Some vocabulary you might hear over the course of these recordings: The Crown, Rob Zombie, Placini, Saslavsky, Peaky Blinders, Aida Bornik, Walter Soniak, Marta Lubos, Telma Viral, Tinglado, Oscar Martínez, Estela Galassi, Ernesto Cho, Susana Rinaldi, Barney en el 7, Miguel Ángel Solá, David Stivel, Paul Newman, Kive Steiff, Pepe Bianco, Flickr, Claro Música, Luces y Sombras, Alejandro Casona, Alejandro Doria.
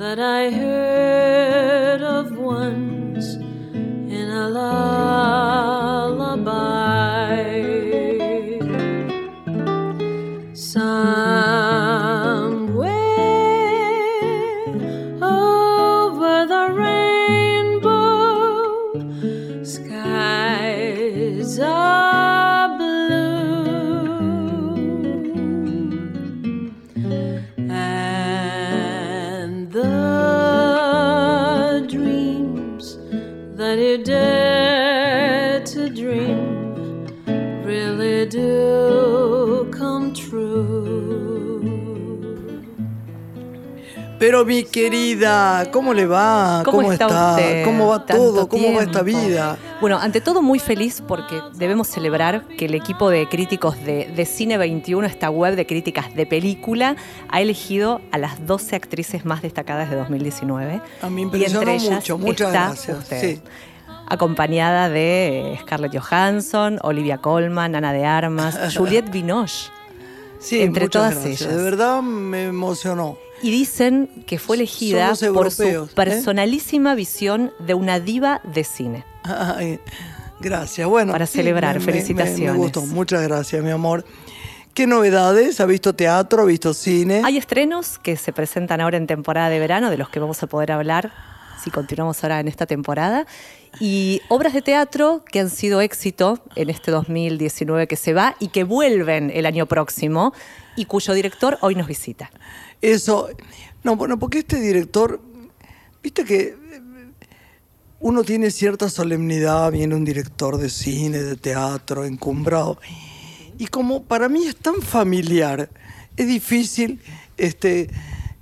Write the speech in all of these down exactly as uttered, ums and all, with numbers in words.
that I heard of once in a lullaby. Somewhere over the rainbow, skies are blue, and the dreams that you dare to dream really do come true. Pero mi querida, ¿cómo le va? ¿Cómo, ¿Cómo está? está? Usted? ¿Cómo va todo? ¿Cómo tiempo? va esta vida? Bueno, ante todo muy feliz porque debemos celebrar que el equipo de críticos de, de Cine veintiuno, esta web de críticas de película, ha elegido a las doce actrices más destacadas de dos mil diecinueve. A mí me impresionó y entre ellas mucho, muchas está gracias. Usted, sí. Acompañada de Scarlett Johansson, Olivia Colman, Ana de Armas, Juliette Binoche. Sí, entre todas gracias. ellas. De verdad me emocionó. Y dicen que fue elegida europeos, por su personalísima ¿eh? visión de una diva de cine. Ay, gracias, bueno. Para celebrar, me, felicitaciones. Me, me gustó, muchas gracias, mi amor. ¿Qué novedades? ¿Ha visto teatro? ¿Ha visto cine? Hay estrenos que se presentan ahora en temporada de verano, de los que vamos a poder hablar si continuamos ahora en esta temporada. Y obras de teatro que han sido éxito en este dos mil diecinueve que se va y que vuelven el año próximo y cuyo director hoy nos visita. Eso, no, bueno, porque este director, viste que uno tiene cierta solemnidad, viene un director de cine, de teatro, encumbrado, y como para mí es tan familiar, es difícil este,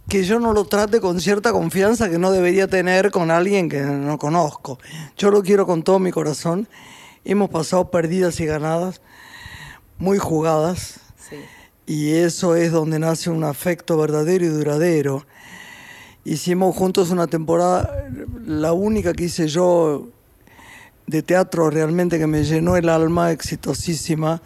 que yo no lo trate con cierta confianza que no debería tener con alguien que no conozco. Yo lo quiero con todo mi corazón, hemos pasado perdidas y ganadas, muy jugadas, sí. Y eso es donde nace un afecto verdadero y duradero. Hicimos juntos una temporada, la única que hice yo de teatro realmente que me llenó el alma, exitosísima,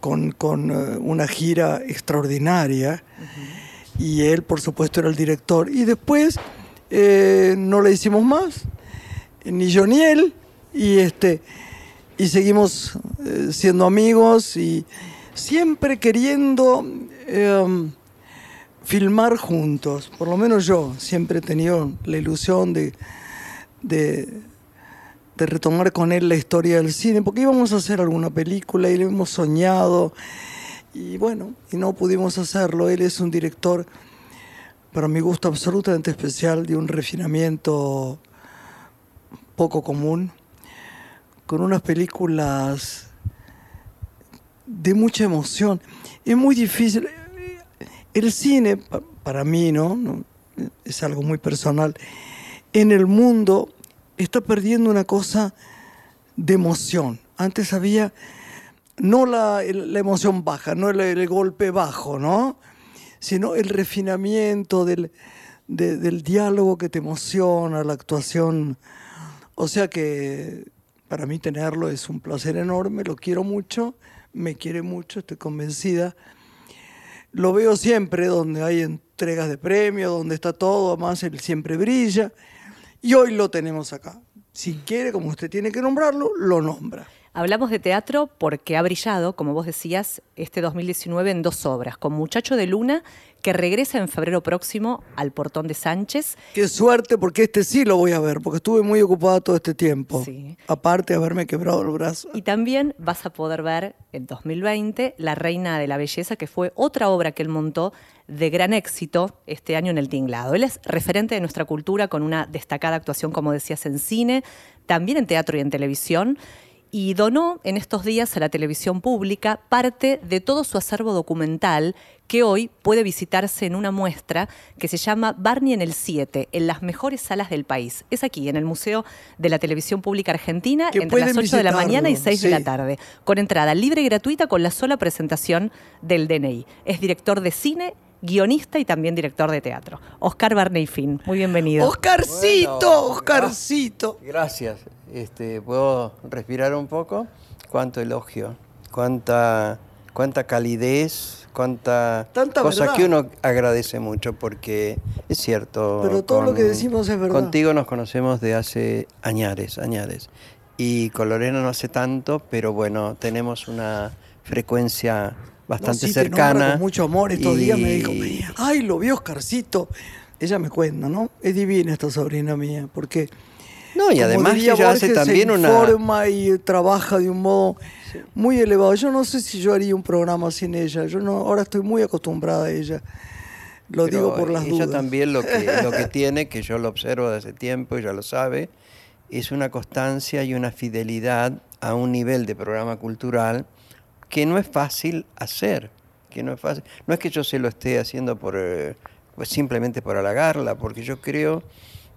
con, con una gira extraordinaria. Uh-huh. Y él, por supuesto, era el director. Y después eh, no la hicimos más, ni yo ni él. Y, este, y seguimos eh, siendo amigos y... siempre queriendo eh, filmar juntos, por lo menos yo siempre he tenido la ilusión de, de, de retomar con él la historia del cine, porque íbamos a hacer alguna película y lo hemos soñado, y bueno, y no pudimos hacerlo. Él es un director, para mi gusto, absolutamente especial, de un refinamiento poco común, con unas películas de mucha emoción. Es muy difícil. El cine, para mí, ¿no? Es algo muy personal. En el mundo está perdiendo una cosa de emoción. Antes había, no la, la emoción baja, no el, el golpe bajo, ¿no? Sino el refinamiento del, de, del diálogo que te emociona, la actuación. O sea que para mí tenerlo es un placer enorme, lo quiero mucho. Me quiere mucho, estoy convencida. Lo veo siempre donde hay entregas de premios, donde está todo, además él siempre brilla. Y hoy lo tenemos acá. Si quiere, como usted tiene que nombrarlo, lo nombra. Hablamos de teatro porque ha brillado, como vos decías, este dos mil diecinueve en dos obras, con Muchacho de Luna, que regresa en febrero próximo al Portón de Sánchez. Qué suerte, porque este sí lo voy a ver, porque estuve muy ocupada todo este tiempo, sí. Aparte de haberme quebrado el brazo. Y también vas a poder ver en dos mil veinte La Reina de la Belleza, que fue otra obra que él montó de gran éxito este año en el Tinglado. Él es referente de nuestra cultura con una destacada actuación, como decías, en cine, también en teatro y en televisión. Y donó en estos días a la televisión pública parte de todo su acervo documental que hoy puede visitarse en una muestra que se llama Barney en el siete, en las mejores salas del país. Es aquí, en el Museo de la Televisión Pública Argentina, que entre las ocho visitarlo. de la mañana y seis sí. de la tarde, con entrada libre y gratuita con la sola presentación del D N I. Es director de cine, guionista y también director de teatro. Oscar Barney Finn, muy bienvenido. ¡Oscarcito! Bueno, ¡Oscarcito! Gracias. Este, ¿puedo respirar un poco? Cuánto elogio, cuánta, cuánta calidez, cuántas cosas verdad. Que uno agradece mucho, porque es cierto. Pero todo con, lo que decimos es verdad. Contigo nos conocemos de hace añares, añares. Y con Lorena no hace tanto, pero bueno, tenemos una frecuencia bastante no, sí, cercana. Con mucho amor estos y... días me dijo, ay, lo vi Oscarcito. Ella me cuenta, ¿no? Es divina esta sobrina mía, porque... No, y además ella Borges, hace también se informa una... y trabaja de un modo sí. muy elevado. Yo no sé si yo haría un programa sin ella. Yo no, ahora estoy muy acostumbrada a ella. Lo Pero digo por las ella dudas. Ella también lo que, lo que tiene, que yo lo observo desde hace tiempo, ella lo sabe, es una constancia y una fidelidad a un nivel de programa cultural que no es fácil hacer. Que no es fácil. No es que yo se lo esté haciendo por pues simplemente por halagarla, porque yo creo...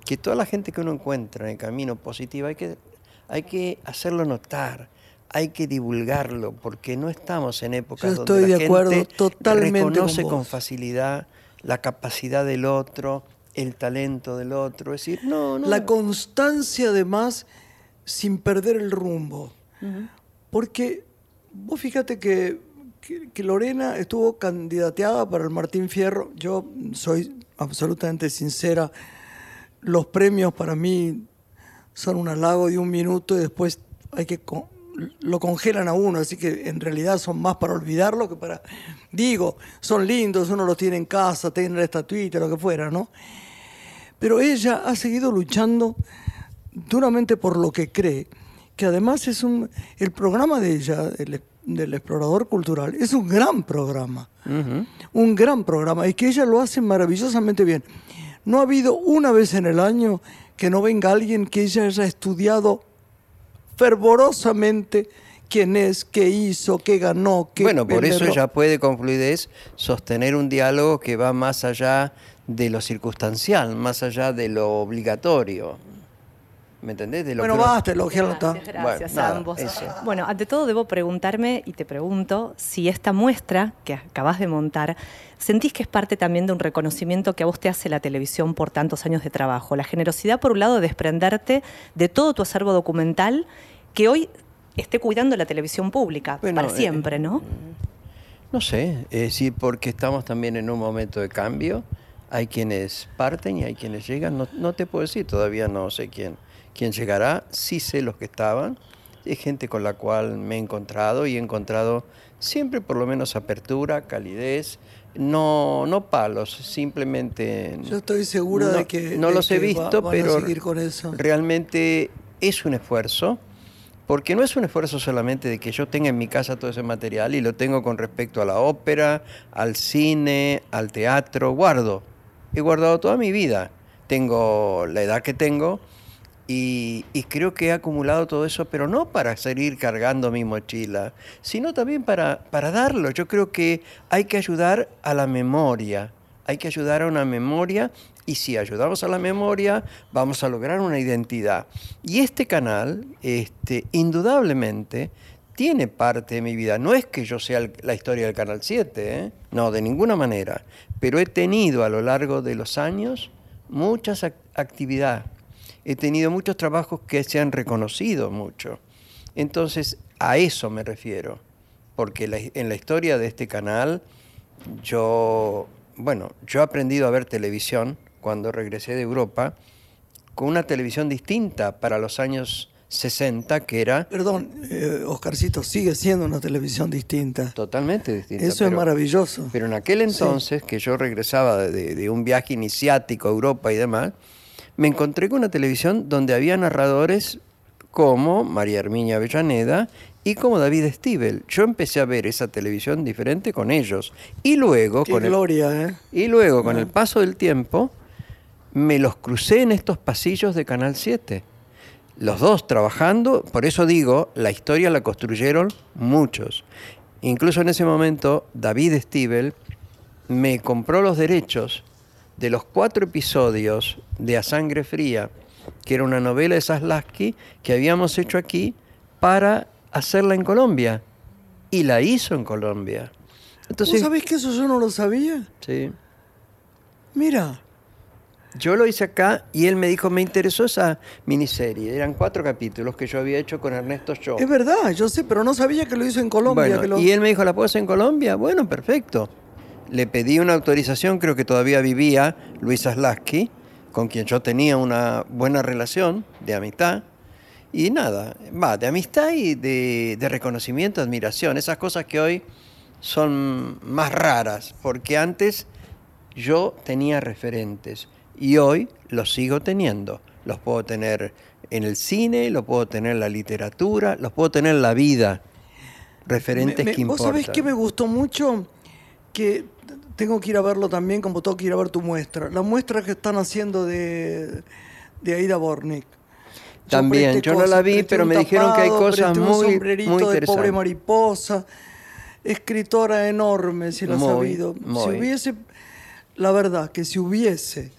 que toda la gente que uno encuentra en el camino positivo hay que, hay que hacerlo notar, hay que divulgarlo, porque no estamos en épocas Yo donde la de acuerdo, gente reconoce con, con facilidad la capacidad del otro, el talento del otro. Es decir, no, no. La constancia, además, sin perder el rumbo. Uh-huh. Porque vos fíjate que, que, que Lorena estuvo candidateada para el Martín Fierro. Yo soy absolutamente sincera. Los premios para mí son un halago de un minuto y después hay que con, lo congelan a uno, así que en realidad son más para olvidarlo que para... Digo, son lindos, uno los tiene en casa, tiene la estatuita, lo que fuera, ¿no? Pero ella ha seguido luchando duramente por lo que cree, que además es un... El programa de ella, el, del Explorador Cultural, es un gran programa. Uh-huh. Un gran programa, y que ella lo hace maravillosamente bien. No ha habido una vez en el año que no venga alguien que ella haya estudiado fervorosamente quién es, qué hizo, qué ganó, qué... Bueno, por eso ella puede con fluidez sostener un diálogo que va más allá de lo circunstancial, más allá de lo obligatorio. ¿Me entendés? De lo bueno, basta, elogiarlo. Gracias, gracias bueno, a nada, ambos. Eso. Bueno, ante todo debo preguntarme, y te pregunto, si esta muestra que acabas de montar, ¿sentís que es parte también de un reconocimiento que a vos te hace la televisión por tantos años de trabajo? La generosidad, por un lado, de desprenderte de todo tu acervo documental que hoy esté cuidando la televisión pública bueno, para siempre, eh, ¿no? No sé, es decir, porque estamos también en un momento de cambio. Hay quienes parten y hay quienes llegan. No, no te puedo decir, todavía no sé quién. Quien llegará, sí sé los que estaban, es gente con la cual me he encontrado y he encontrado siempre por lo menos apertura, calidez, no, no palos, simplemente... Yo estoy segura no, de que... No de los que he visto, va, pero con eso. Realmente es un esfuerzo, porque no es un esfuerzo solamente de que yo tenga en mi casa todo ese material y lo tengo con respecto a la ópera, al cine, al teatro, guardo, he guardado toda mi vida, tengo la edad que tengo... Y, y creo que he acumulado todo eso, pero no para seguir cargando mi mochila, sino también para, para darlo. Yo creo que hay que ayudar a la memoria, hay que ayudar a una memoria, y si ayudamos a la memoria, vamos a lograr una identidad. Y este canal, este, indudablemente, tiene parte de mi vida. No es que yo sea el, la historia del Canal siete, ¿eh? No, de ninguna manera, pero he tenido a lo largo de los años muchas act- actividades. He tenido muchos trabajos que se han reconocido mucho. Entonces, a eso me refiero. Porque la, en la historia de este canal, yo... Bueno, yo he aprendido a ver televisión cuando regresé de Europa con una televisión distinta para los años sesenta, que era... Perdón, eh, Oscarcito, sigue siendo una televisión distinta. Totalmente distinta. Eso pero, es maravilloso. Pero en aquel entonces, sí. que yo regresaba de, de un viaje iniciático a Europa y demás... Me encontré con una televisión donde había narradores como María Herminia Avellaneda y como David Stivel. Yo empecé a ver esa televisión diferente con ellos. Y luego, con gloria, el, ¿eh? y luego, con el paso del tiempo, me los crucé en estos pasillos de Canal siete. Los dos trabajando, por eso digo, la historia la construyeron muchos. Incluso en ese momento, David Stivel me compró los derechos de los cuatro episodios de A Sangre Fría, que era una novela de Saslavsky que habíamos hecho aquí para hacerla en Colombia. Y la hizo en Colombia. Entonces, ¿vos sabés que eso yo no lo sabía? Sí. Mira, Yo lo hice acá y él me dijo, me interesó esa miniserie. Eran cuatro capítulos que yo había hecho con Ernesto Cho. Es verdad, yo sé, pero no sabía que lo hizo en Colombia. Bueno, que lo... Y él me dijo, ¿la puedo hacer en Colombia? Bueno, perfecto. Le pedí una autorización, creo que todavía vivía Luis Saslavsky, con quien yo tenía una buena relación de amistad. Y nada, va, de amistad y de, de reconocimiento, admiración. Esas cosas que hoy son más raras, porque antes yo tenía referentes. Y hoy los sigo teniendo. Los puedo tener en el cine, los puedo tener en la literatura, los puedo tener en la vida. Referentes me, me, que importan. ¿Vos sabés qué me gustó mucho? Que tengo que ir a verlo también, como tengo que ir a ver tu muestra. La muestra que están haciendo de, de Aida Bornik. También, yo, yo cosas, no la vi, pero me tapado, dijeron que hay cosas muy, muy interesantes. De Pobre mariposa, escritora enorme, si la has sabido. Muy. Si hubiese, la verdad, que si hubiese...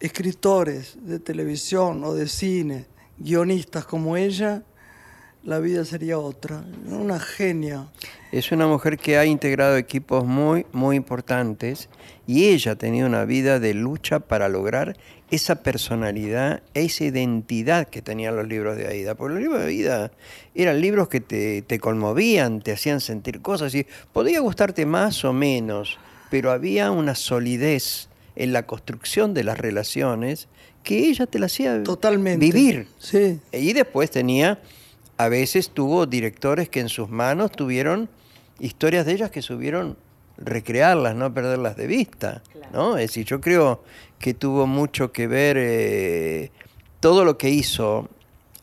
escritores de televisión o de cine, guionistas como ella, la vida sería otra. Una genia. Es una mujer que ha integrado equipos muy, muy importantes y ella ha tenido una vida de lucha para lograr esa personalidad, esa identidad que tenían los libros de Aida. Porque los libros de Aida eran libros que te, te conmovían, te hacían sentir cosas y podía gustarte más o menos, pero había una solidez en la construcción de las relaciones que ella te la hacía Totalmente. vivir. Sí. Y después tenía, a veces tuvo directores que en sus manos tuvieron historias de ellas que supieron recrearlas, no perderlas de vista. Claro. ¿No? Es decir, yo creo que tuvo mucho que ver eh, todo lo que hizo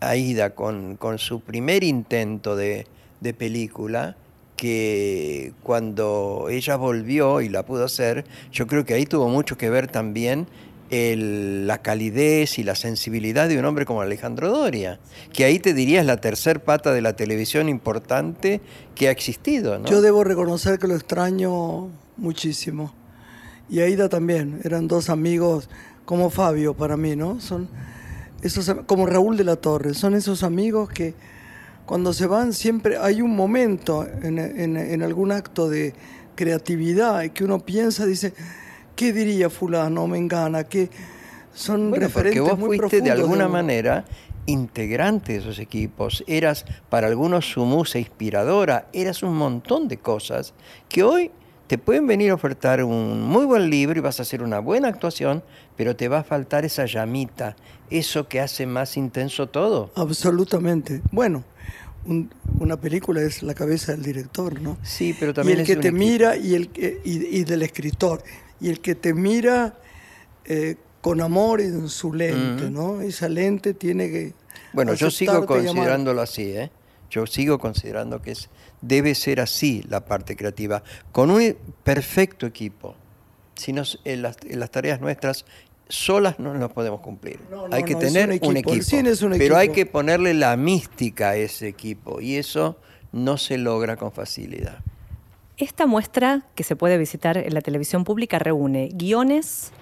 Aida con, con su primer intento de, de película, que cuando ella volvió y la pudo hacer, yo creo que ahí tuvo mucho que ver también el, la calidez y la sensibilidad de un hombre como Alejandro Doria, que ahí te diría es la tercer pata de la televisión importante que ha existido, ¿no? Yo debo reconocer que lo extraño muchísimo. Y Aida también, eran dos amigos como Fabio para mí, ¿no? Son esos, como Raúl de la Torre, son esos amigos que... Cuando se van siempre hay un momento en, en, en algún acto de creatividad que uno piensa, dice, ¿qué diría fulano, mengana? Que son bueno, referentes porque vos muy fuiste de alguna de... manera integrante de esos equipos, eras para algunos su musa inspiradora, eras un montón de cosas que hoy te pueden venir a ofertar un muy buen libro y vas a hacer una buena actuación, pero te va a faltar esa llamita, eso que hace más intenso todo. Absolutamente. Bueno, un, una película es la cabeza del director, ¿no? Sí, pero también y el es que te equipo. mira y el que, y, y del escritor y el que te mira eh, con amor en su lente, mm. ¿no? Esa lente tiene que. Bueno, yo sigo considerándolo llamar. así, ¿eh? Yo sigo considerando que es, debe ser así la parte creativa, con un perfecto equipo. Si nos, en las, en las tareas nuestras solas no las podemos cumplir. No, no, hay que no, tener un equipo, un equipo, sí, es un equipo, pero hay que ponerle la mística a ese equipo y eso no se logra con facilidad. Esta muestra que se puede visitar en la televisión pública reúne guiones,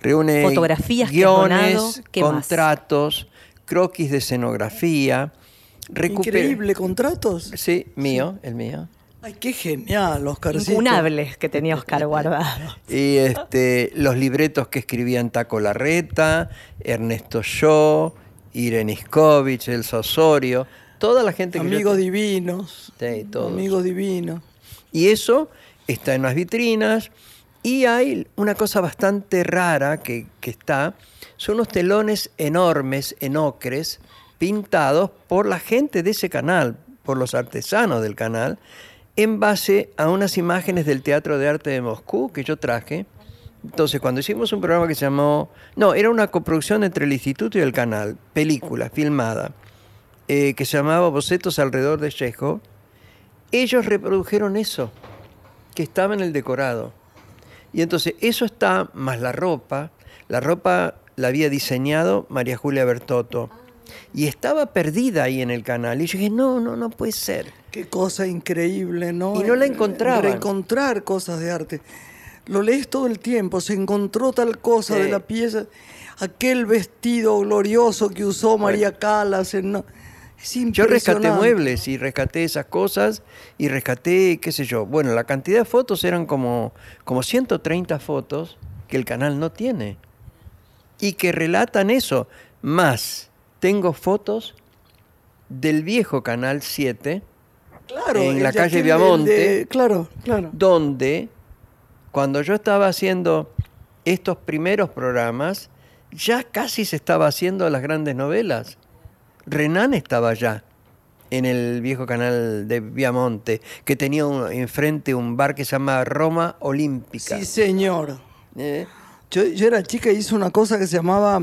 reúne fotografías, guiones, que donado, contratos, más? croquis de escenografía. Recuper... Increíble, ¿contratos? Sí, mío, el mío. Ay, qué genial, Oscarcito. Incunables que tenía Oscar guardados. Y este, los libretos que escribían Taco Larreta, Ernesto Cho, Irene Iskovich, Elsa Osorio, toda la gente que... Amigos yo... divinos. Sí, todos. Amigos divinos. Y eso está en las vitrinas y hay una cosa bastante rara que, que está, son unos telones enormes en ocres, pintados por la gente de ese canal, por los artesanos del canal, en base a unas imágenes del Teatro de Arte de Moscú que yo traje. Entonces, cuando hicimos un programa que se llamó... No, era una coproducción entre el Instituto y el canal, película, filmada, eh, que se llamaba Bocetos alrededor de Chekhov. Ellos reprodujeron eso, que estaba en el decorado. Y entonces, eso está, más la ropa. La ropa la había diseñado María Julia Bertotto. Y estaba perdida ahí en el canal. Y yo dije, no, no, no puede ser. Qué cosa increíble, ¿no? Y no la encontraban. Reencontrar cosas de arte. Lo lees todo el tiempo. Se encontró tal cosa sí. de la pieza. Aquel vestido glorioso que usó bueno. María Callas. En... Es impresionante. Yo rescaté muebles y rescaté esas cosas. Y rescaté, qué sé yo. Bueno, la cantidad de fotos eran como, como ciento treinta fotos que el canal no tiene. y que relatan eso. Más, tengo fotos del viejo Canal siete, claro, en la calle Viamonte, de, de, claro, claro. donde cuando yo estaba haciendo estos primeros programas, ya casi se estaba haciendo las grandes novelas. Renan estaba ya en el viejo Canal de Viamonte, que tenía un, enfrente un bar que se llama Roma Olímpica. Sí, señor. ¿Eh? Yo, yo era chica y hice una cosa que se llamaba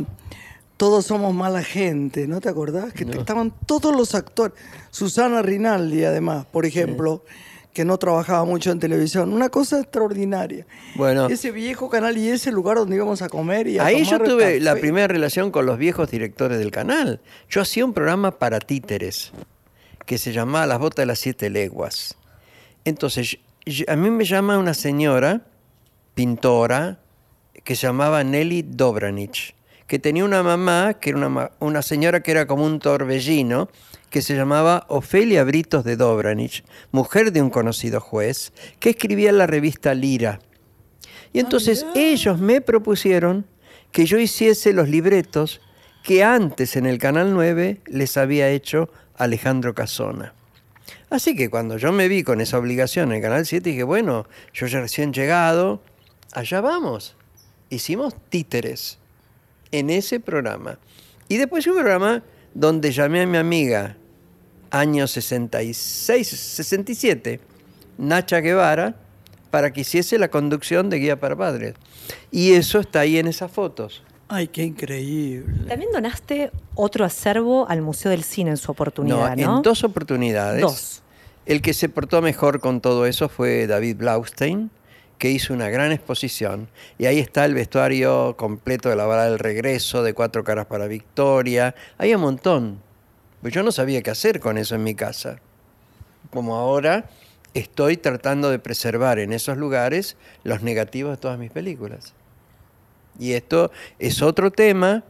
Todos somos mala gente, ¿no te acordás? Que no. Estaban todos los actores. Susana Rinaldi, además, por ejemplo, sí. que no trabajaba mucho en televisión. Una cosa extraordinaria. Bueno, ese viejo canal y ese lugar donde íbamos a comer y a Ahí tomar yo tuve café. La primera relación con los viejos directores del canal. Yo hacía un programa para títeres que se llamaba Las botas de las siete leguas. Entonces, a mí me llama una señora, pintora, que se llamaba Nelly Dobranich, que tenía una mamá, que era una, una señora que era como un torbellino, que se llamaba Ofelia Britos de Dobranich, mujer de un conocido juez, que escribía en la revista Lira. Y entonces oh, yeah. ellos me propusieron que yo hiciese los libretos que antes en el Canal nueve les había hecho Alejandro Casona. Así que cuando yo me vi con esa obligación en el Canal siete, dije, bueno, yo ya recién llegado, allá vamos. Hicimos títeres en ese programa. Y después un programa donde llamé a mi amiga, año sesenta y seis, sesenta y siete, Nacha Guevara, para que hiciese la conducción de Guía para Padres. Y eso está ahí en esas fotos. ¡Ay, qué increíble! También donaste otro acervo al Museo del Cine en su oportunidad, ¿no? ¿no? En dos oportunidades. Dos. El que se portó mejor con todo eso fue David Blaustein, que hizo una gran exposición. Y ahí está el vestuario completo de La Bala del Regreso, de Cuatro Caras para Victoria. Hay un montón. Pues yo no sabía qué hacer con eso en mi casa. Como ahora estoy tratando de preservar en esos lugares los negativos de todas mis películas. Y esto es otro tema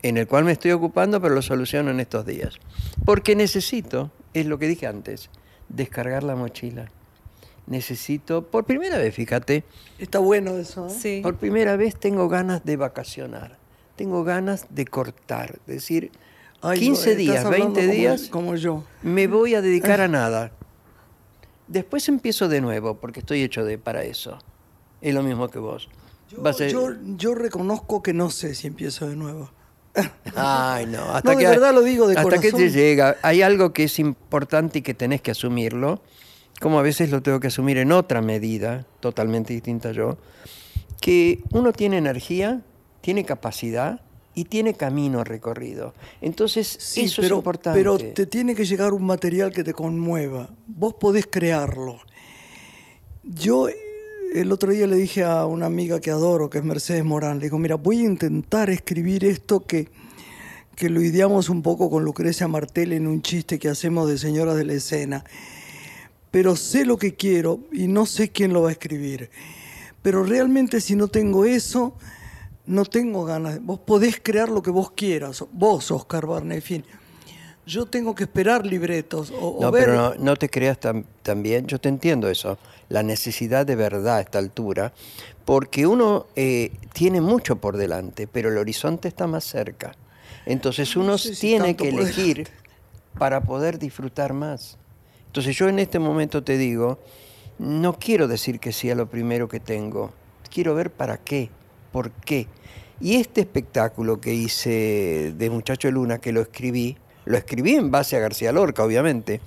en el cual me estoy ocupando, pero lo soluciono en estos días. Porque necesito, es lo que dije antes, descargar la mochila. Necesito, por primera vez, fíjate. Está bueno eso, ¿eh? Sí. Por primera vez tengo ganas de vacacionar. Tengo ganas de cortar. Es decir, Ay, quince días, veinte días, como yo. Me voy a dedicar a nada. Después empiezo de nuevo, porque estoy hecho de para eso. Es lo mismo que vos. Yo, yo, yo reconozco que no sé si empiezo de nuevo. Ay, no. Hasta no, de que, verdad lo digo de hasta corazón. Hasta que te llega. Hay algo que es importante y que tenés que asumirlo, como a veces lo tengo que asumir en otra medida, totalmente distinta yo, que uno tiene energía, tiene capacidad y tiene camino recorrido. Entonces, sí, eso pero, es importante. Pero te tiene que llegar un material que te conmueva. Vos podés crearlo. Yo... El otro día le dije a una amiga que adoro, que es Mercedes Morán, le digo, mira, voy a intentar escribir esto que, que lo ideamos un poco con Lucrecia Martel en un chiste que hacemos de Señoras de la Escena. Pero sé lo que quiero y no sé quién lo va a escribir. Pero realmente si no tengo eso, no tengo ganas. Vos podés crear lo que vos quieras. Vos, Oscar Barney Finn. Yo tengo que esperar libretos o, no, o ver... No, pero no te creas tam, también, yo te entiendo eso, la necesidad de verdad a esta altura, porque uno eh, tiene mucho por delante, pero el horizonte está más cerca. Entonces uno no sé si tiene que elegir delante. Para poder disfrutar más. Entonces yo en este momento te digo, no quiero decir que sí a lo primero que tengo, quiero ver para qué, por qué. Y este espectáculo que hice de Muchacho de Luna, que lo escribí, Lo escribí en base a García Lorca, obviamente,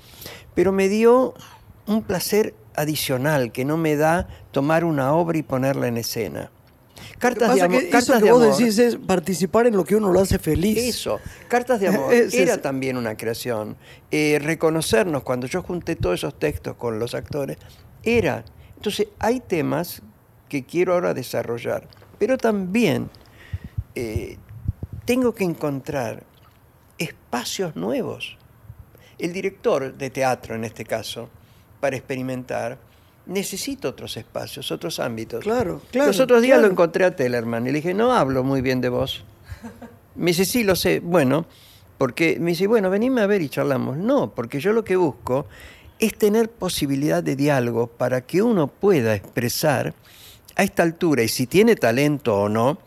pero me dio un placer adicional que no me da tomar una obra y ponerla en escena. Cartas de amor. Cartas eso que de vos amor, decís es participar en lo que uno lo hace feliz. Eso. Cartas de amor es, era es. también una creación. Eh, reconocernos cuando yo junté todos esos textos con los actores era. Entonces hay temas que quiero ahora desarrollar, pero también eh, tengo que encontrar espacios nuevos. El director de teatro, en este caso, para experimentar, necesita otros espacios, otros ámbitos. Claro, claro. Los otros días claro. lo encontré a Tellerman y le dije, no hablo muy bien de vos. Me dice, sí, lo sé. Bueno, porque me dice, bueno, venime a ver y charlamos. No, porque yo lo que busco es tener posibilidad de diálogo para que uno pueda expresar a esta altura, y si tiene talento o no,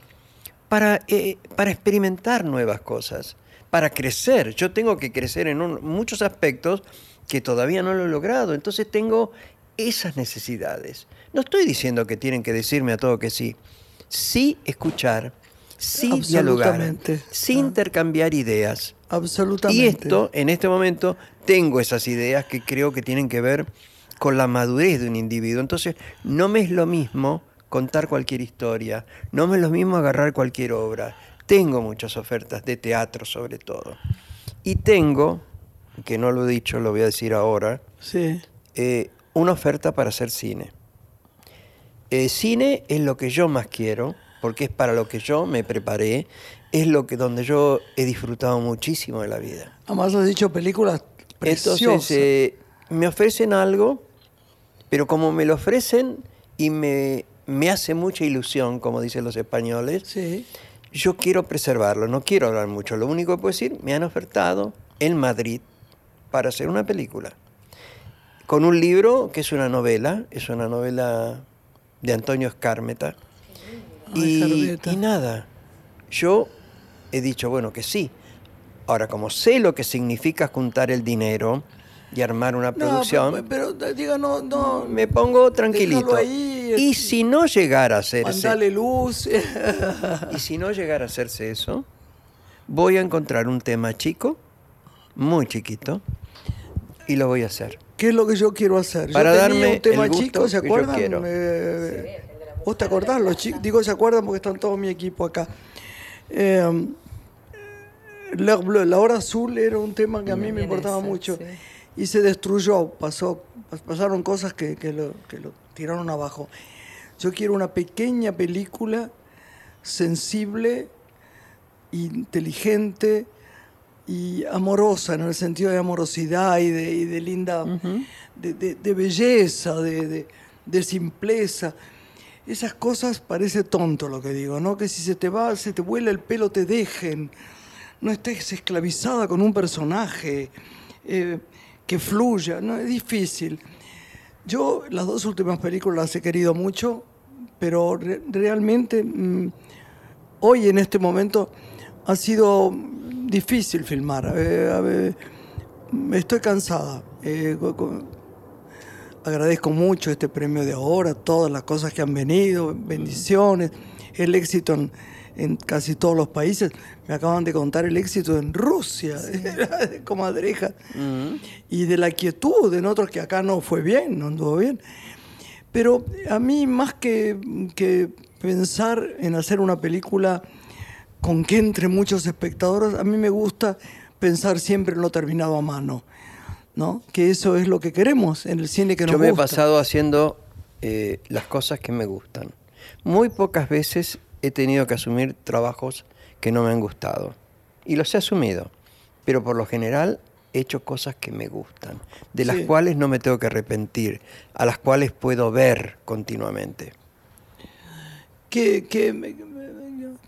para, eh, para experimentar nuevas cosas, para crecer. Yo tengo que crecer en un, muchos aspectos que todavía no lo he logrado, entonces tengo esas necesidades. No estoy diciendo que tienen que decirme a todo que sí. Sí escuchar, sí dialogar, sí ah. intercambiar ideas. Absolutamente. Y esto, en este momento, tengo esas ideas que creo que tienen que ver con la madurez de un individuo. Entonces, no me es lo mismo contar cualquier historia, no me es lo mismo agarrar cualquier obra. Tengo muchas ofertas de teatro, sobre todo. Y tengo, que no lo he dicho, lo voy a decir ahora, sí. eh, una oferta para hacer cine. Eh, cine es lo que yo más quiero, porque es para lo que yo me preparé, es lo que donde yo he disfrutado muchísimo de la vida. Además has dicho películas preciosas. Entonces, eh, me ofrecen algo, pero como me lo ofrecen y me, me hace mucha ilusión, como dicen los españoles, sí. yo quiero preservarlo, no quiero hablar mucho. Lo único que puedo decir, me han ofertado en Madrid para hacer una película. Con un libro que es una novela, es una novela de Antonio Escarmeta. Y, y nada, yo he dicho, bueno, que sí. Ahora, como sé lo que significa juntar el dinero y armar una producción, no, pero, pero diga, no, no, me pongo tranquilito. Ahí, y si no llegara a hacerse... Mandale luz. Y si no llegara a hacerse eso, voy a encontrar un tema chico, muy chiquito, y lo voy a hacer. ¿Qué es lo que yo quiero hacer? Para yo darme un tema el gusto chico, ¿se acuerdan? Que yo eh, ¿Vos te acordás? Los chicos, digo, ¿se acuerdan? Porque están todo mi equipo acá. Eh, La Hora Azul era un tema que a mí me, me importaba esa, mucho. Sí. Y se destruyó, pasó, pasaron cosas que, que, lo, que lo tiraron abajo. Yo quiero una pequeña película sensible, inteligente y amorosa, en el sentido de amorosidad y de, y de linda, uh-huh. de, de, de belleza, de, de, de simpleza. Esas cosas, parece tonto lo que digo, ¿no? Que si se te va, se te vuela el pelo, te dejen. No estés esclavizada con un personaje eh, que fluya, ¿no? Es difícil. Yo las dos últimas películas las he querido mucho, pero re- realmente mmm, hoy en este momento ha sido difícil filmar. Eh, eh, estoy cansada. Eh, con, Agradezco mucho este premio de ahora, todas las cosas que han venido, bendiciones, el éxito en, en casi todos los países. Me acaban de contar el éxito en Rusia, sí. de Comadreja, uh-huh. y de la quietud en otros que acá no fue bien, no anduvo bien. Pero a mí, más que, que pensar en hacer una película con que entre muchos espectadores, a mí me gusta pensar siempre en lo terminado a mano. ¿No? Que eso es lo que queremos en el cine que nos gusta. Yo me he pasado haciendo eh, las cosas que me gustan. Muy pocas veces he tenido que asumir trabajos que no me han gustado. Y los he asumido. Pero por lo general he hecho cosas que me gustan, de las sí. cuales no me tengo que arrepentir, a las cuales puedo ver continuamente. Qué, qué,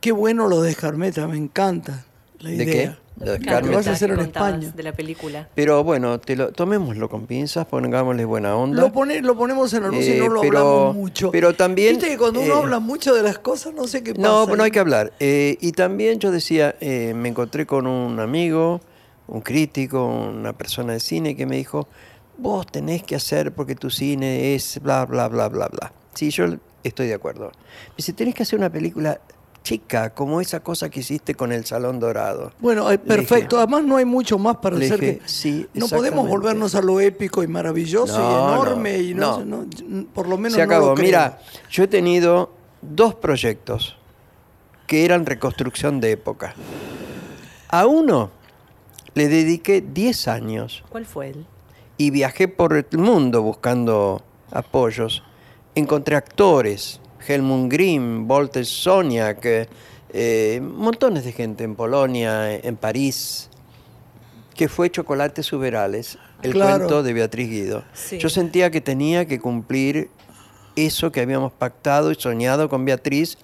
qué bueno lo de Escarmeta, me encanta la idea. ¿De qué? Lo claro, que vas a hacer en España de la película. Pero bueno, te lo, tomémoslo con pinzas, pongámosle buena onda. Lo, pone, lo ponemos en la luz eh, y no lo pero, hablamos mucho. Pero también, viste que cuando eh, uno habla mucho de las cosas, no sé qué pasa. No, pero no hay que hablar. Eh, y también yo decía, eh, me encontré con un amigo, un crítico, una persona de cine que me dijo, vos tenés que hacer porque tu cine es bla, bla, bla, bla, bla. Sí, yo estoy de acuerdo. Me dice, tenés que hacer una película... chica, como esa cosa que hiciste con el Salón Dorado. Bueno, perfecto. Dije, además no hay mucho más para hacer dije, que... Sí, no podemos volvernos a lo épico y maravilloso no, y enorme. No, y no, no. No, por lo menos se acabó. No lo creo. Mira, yo he tenido dos proyectos que eran reconstrucción de época. A uno le dediqué diez años. ¿Cuál fue él? Y viajé por el mundo buscando apoyos. Encontré actores... Helmut Grimm, Walter Soniak, eh, montones de gente en Polonia, en París, que fue Chocolates Uberales, el claro. cuento de Beatriz Guido. Sí. Yo sentía que tenía que cumplir eso que habíamos pactado y soñado con Beatriz,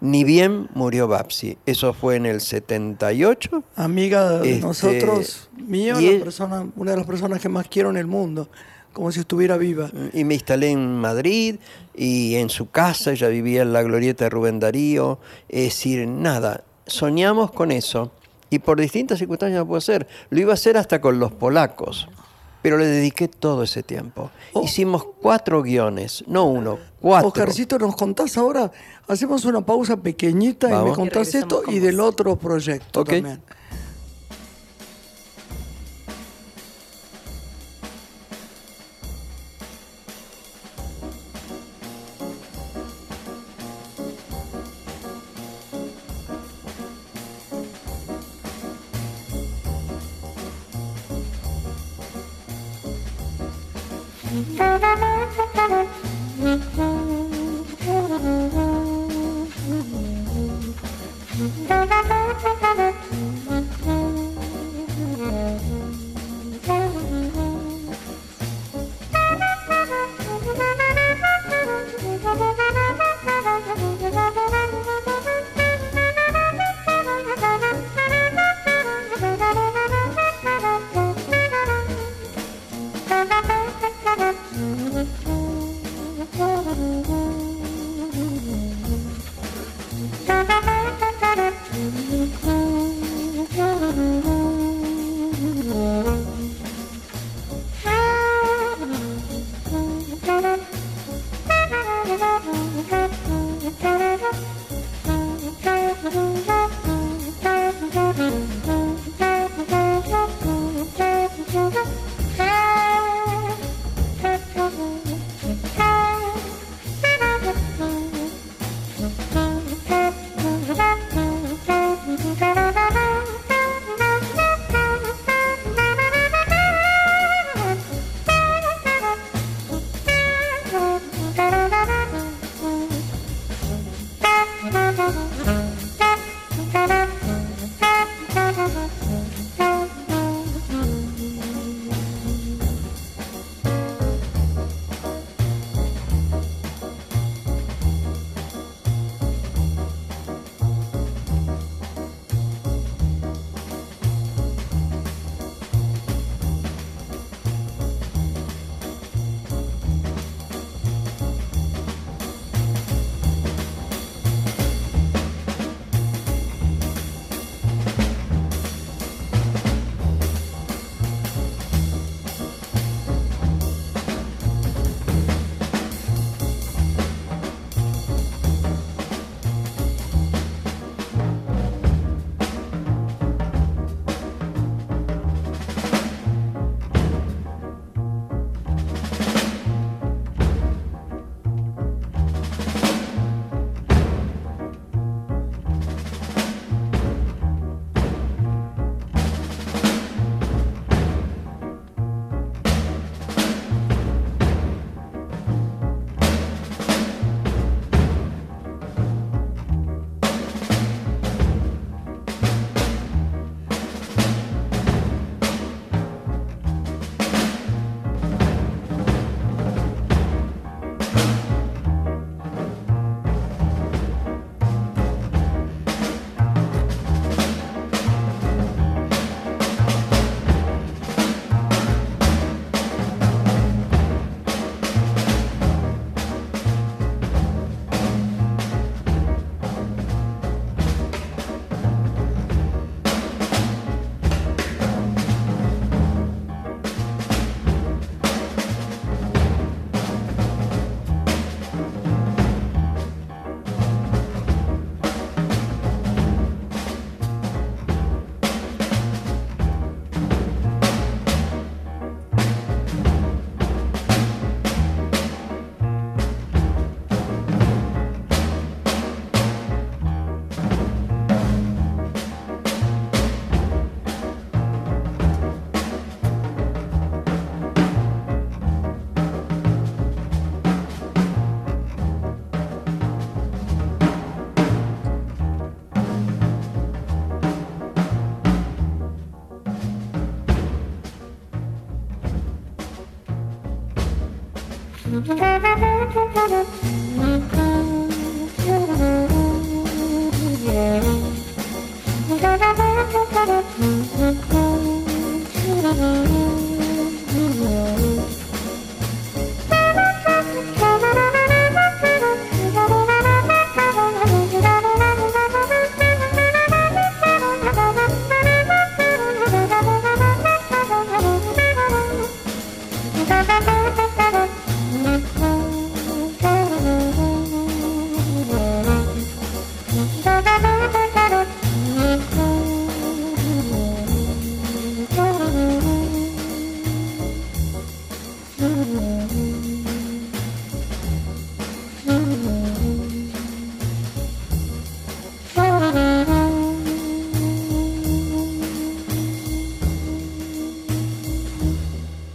ni bien murió Babsi. Eso fue en el setenta y ocho. Amiga de este, nosotros, mío, la persona, una de las personas que más quiero en el mundo. como si estuviera viva. Y me instalé en Madrid y en su casa, ella vivía en la glorieta de Rubén Darío. Es decir, nada, soñamos con eso y por distintas circunstancias no pudo ser. Lo iba a hacer hasta con los polacos, pero le dediqué todo ese tiempo. Oh. Hicimos cuatro guiones, no uno, cuatro. Oscarcito, ¿nos contás ahora? Hacemos una pausa pequeñita. Vamos. Y me contás esto y del otro proyecto, okay, también.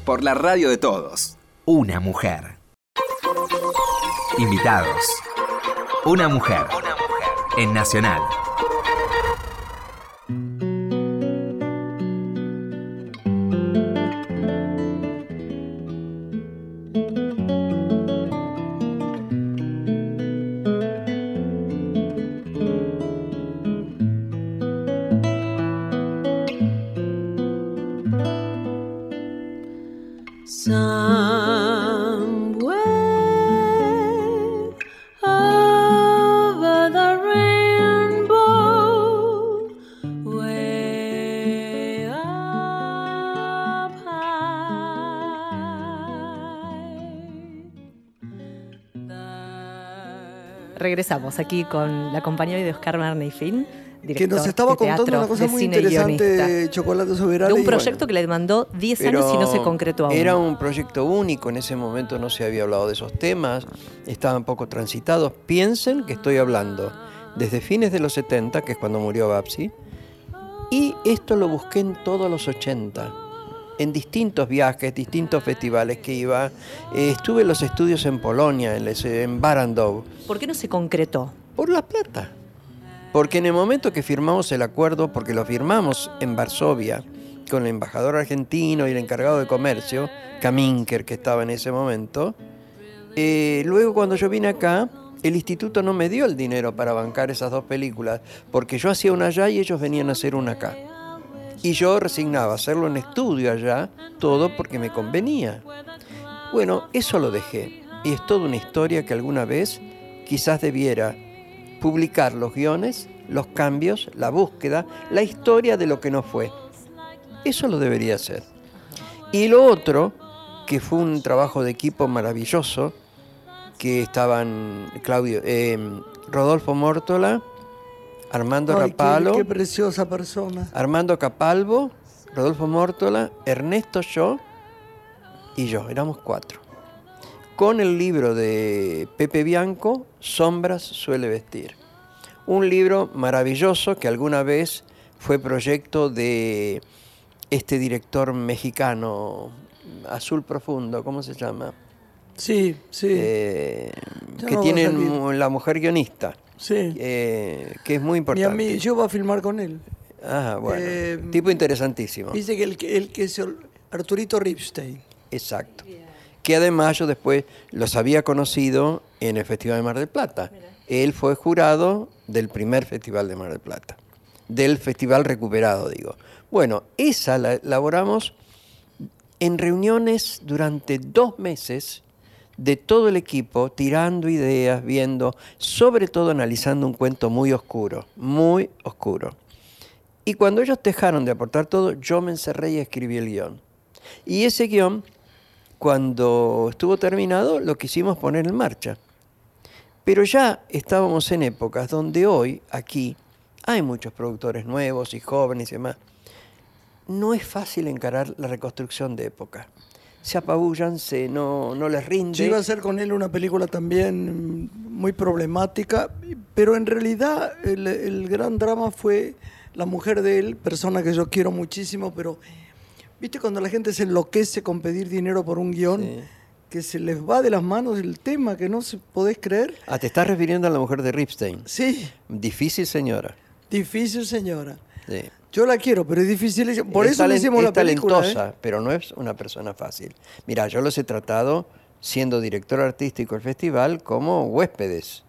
por la radio de todos. Una mujer. Invitados. Una mujer. Una mujer. En Nacional. Regresamos aquí con la compañía de Oscar Barney Finn, director que nos estaba de contando teatro, una cosa muy interesante de Chocolate Soberano. De un proyecto bueno, que le demandó diez años y no se concretó aún. Era un proyecto único, en ese momento no se había hablado de esos temas, estaban poco transitados. Piensen que estoy hablando desde fines de los setenta, que es cuando murió Babsi, y esto lo busqué en todos los ochenta. En distintos viajes, distintos festivales que iba. Eh, estuve en los estudios en Polonia, en, en Barrandov. ¿Por qué no se concretó? Por la plata. Porque en el momento que firmamos el acuerdo, porque lo firmamos en Varsovia, con el embajador argentino y el encargado de comercio, Kaminker, que estaba en ese momento, eh, luego cuando yo vine acá, el instituto no me dio el dinero para bancar esas dos películas, porque yo hacía una allá y ellos venían a hacer una acá. Y yo resignaba hacerlo en estudio allá, todo porque me convenía. Bueno, eso lo dejé. Y es toda una historia que alguna vez quizás debiera publicar los guiones, los cambios, la búsqueda, la historia de lo que no fue. Eso lo debería hacer. Y lo otro, que fue un trabajo de equipo maravilloso, que estaban Claudio, eh, Rodolfo Mortola, Armando Ay, Rapalo, qué, qué preciosa persona. Armando Capalvo, Rodolfo Mortola, Ernesto Cho y yo, éramos cuatro. Con el libro de Pepe Bianco, Sombras suele vestir. Un libro maravilloso que alguna vez fue proyecto de este director mexicano, Azul Profundo, ¿cómo se llama? Sí, sí. Eh, que no tiene la mujer guionista. Sí. Eh, que es muy importante. Mi amigo, yo voy a filmar con él. Ah, bueno. Eh, tipo interesantísimo. Dice que el, el que es Arturito Ripstein. Exacto. Que además yo después los había conocido en el Festival de Mar del Plata. Mira. Él fue jurado del primer Festival de Mar del Plata. Del Festival Recuperado, digo. Bueno, esa la elaboramos en reuniones durante dos meses de todo el equipo, tirando ideas, viendo, sobre todo analizando un cuento muy oscuro, muy oscuro. Y cuando ellos dejaron de aportar todo, yo me encerré y escribí el guión. Y ese guión, cuando estuvo terminado, lo quisimos poner en marcha. Pero ya estábamos en épocas donde hoy, aquí, hay muchos productores nuevos y jóvenes y demás. No es fácil encarar la reconstrucción de época. Se apabullan, se no, no les rinde. Yo iba a hacer con él una película también muy problemática, pero en realidad el, el gran drama fue la mujer de él, persona que yo quiero muchísimo, pero viste cuando la gente se enloquece con pedir dinero por un guión, sí, que se les va de las manos el tema, que no se podés creer. Ah, te estás refiriendo a la mujer de Ripstein. Sí. Difícil señora. Difícil señora. Sí. Yo la quiero, pero es difícil. Por es eso talent, le hicimos la película. Es talentosa, ¿eh? Pero no es una persona fácil. Mirá, yo los he tratado, siendo director artístico del festival, como huéspedes.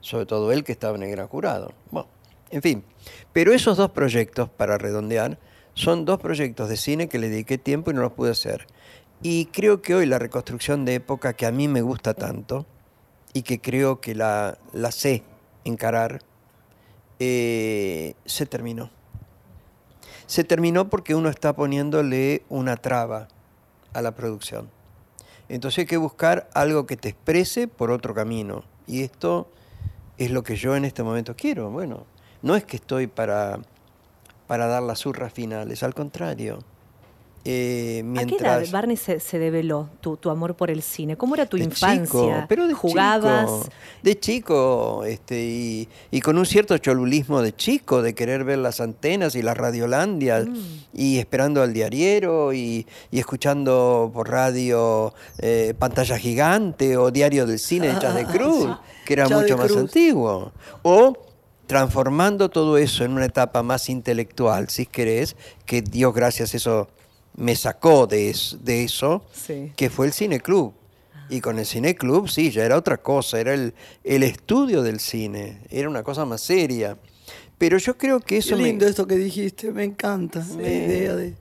Sobre todo él, que estaba en el gran jurado. Bueno, en fin. Pero esos dos proyectos, para redondear, son dos proyectos de cine que le dediqué tiempo y no los pude hacer. Y creo que hoy la reconstrucción de época, que a mí me gusta tanto, y que creo que la, la sé encarar, eh, se terminó. Se terminó porque uno está poniéndole una traba a la producción. Entonces hay que buscar algo que te exprese por otro camino. Y esto es lo que yo en este momento quiero. Bueno, no es que estoy para, para dar las urras finales, al contrario. Eh, mientras... ¿A qué edad, Barney, se, se develó tu, tu amor por el cine? ¿Cómo era tu de infancia? Chico, pero de ¿Jugabas? Chico, de chico, este, y, y con un cierto cholulismo de chico, de querer ver las antenas y las radiolandias, mm. y esperando al diariero, y, y escuchando por radio eh, Pantalla Gigante o Diario del Cine de Chas de Cruz, que era Chas mucho más antiguo. O transformando todo eso en una etapa más intelectual, si querés, que Dios gracias eso... me sacó de, es, de eso, sí. que fue el cineclub. Y con el cineclub, sí, ya era otra cosa, era el, el estudio del cine, era una cosa más seria. Pero yo creo que eso... Qué lindo me... eso que dijiste, me encanta, sí. la idea de,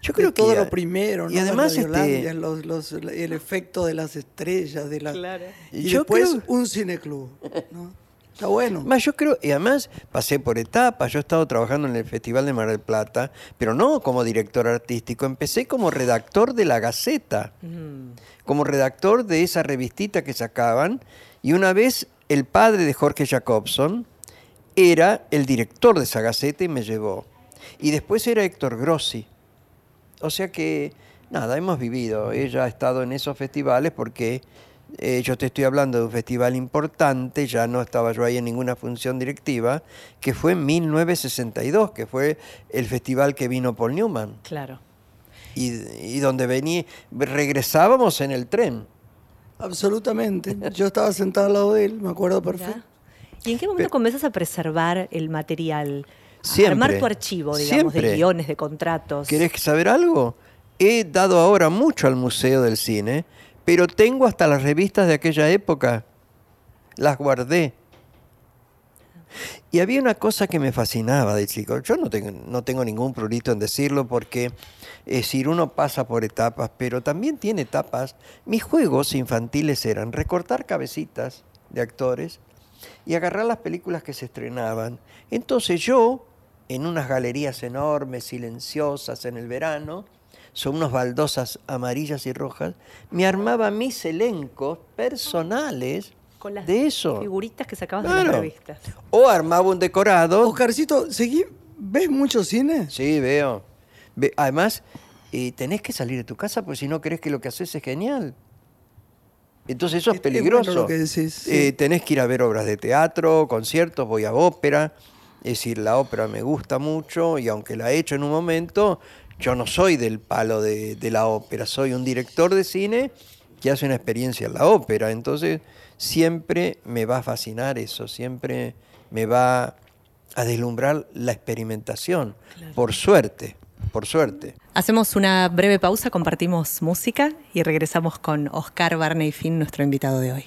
yo creo de que todo ya... lo primero, y ¿no? además este... los, los, el efecto de las estrellas, de la... claro. y yo después creo... un cineclub, ¿no? Está bueno. Más yo creo, y además pasé por etapas. Yo he estado trabajando en el Festival de Mar del Plata, pero no como director artístico. Empecé como redactor de La Gaceta, mm. como redactor de esa revistita que sacaban. Y una vez el padre de Jorge Jacobson era el director de esa Gaceta y me llevó. Y después era Héctor Grossi. O sea que, nada, hemos vivido. Ella ha estado en esos festivales porque... Eh, yo te estoy hablando de un festival importante, ya no estaba yo ahí en ninguna función directiva, que fue en mil novecientos sesenta y dos, que fue el festival que vino Paul Newman. Claro. Y, y donde vení, regresábamos en el tren. Absolutamente. Yo estaba sentado al lado de él, me acuerdo perfecto. ¿Y en qué momento Pero, comienzas a preservar el material? Siempre. Armar tu archivo, digamos, siempre. De guiones, de contratos. ¿Querés saber algo? He dado ahora mucho al Museo del Cine... Pero tengo hasta las revistas de aquella época. Las guardé. Y había una cosa que me fascinaba de chico. Yo no tengo, no tengo ningún prurito en decirlo porque, es decir, uno pasa por etapas, pero también tiene etapas. Mis juegos infantiles eran recortar cabecitas de actores y agarrar las películas que se estrenaban. Entonces yo, en unas galerías enormes, silenciosas, en el verano... son unas baldosas amarillas y rojas, me armaba mis elencos personales con las de eso. Figuritas que sacabas claro. de las revistas. O armaba un decorado. Oscarcito, ¿seguí? ¿Ves mucho cine? Sí, veo. Además, eh, tenés que salir de tu casa porque si no crees que lo que haces es genial. Entonces eso es peligroso. Bueno lo que decís, sí. eh, tenés que ir a ver obras de teatro, conciertos, voy a ópera. Es decir, la ópera me gusta mucho y aunque la he hecho en un momento... Yo no soy del palo de, de la ópera, soy un director de cine que hace una experiencia en la ópera. Entonces siempre me va a fascinar eso, siempre me va a deslumbrar la experimentación, claro. por suerte, por suerte. Hacemos una breve pausa, compartimos música y regresamos con Oscar Barney Finn, nuestro invitado de hoy.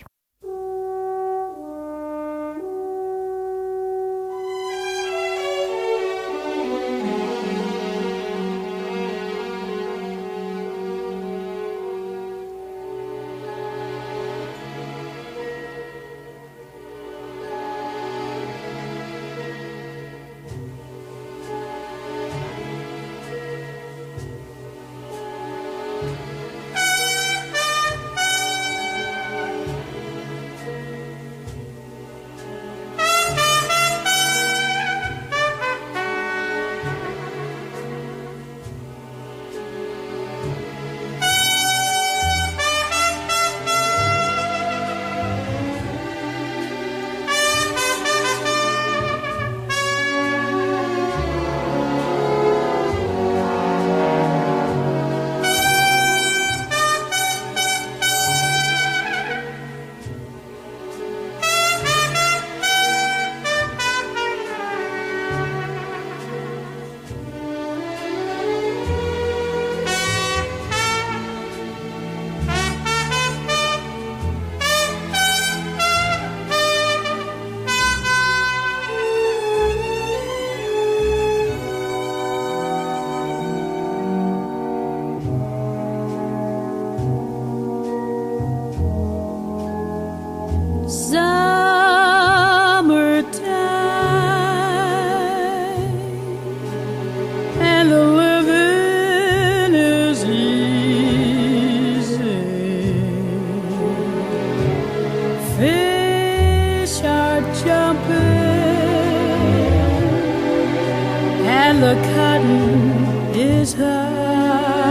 And the cotton is high.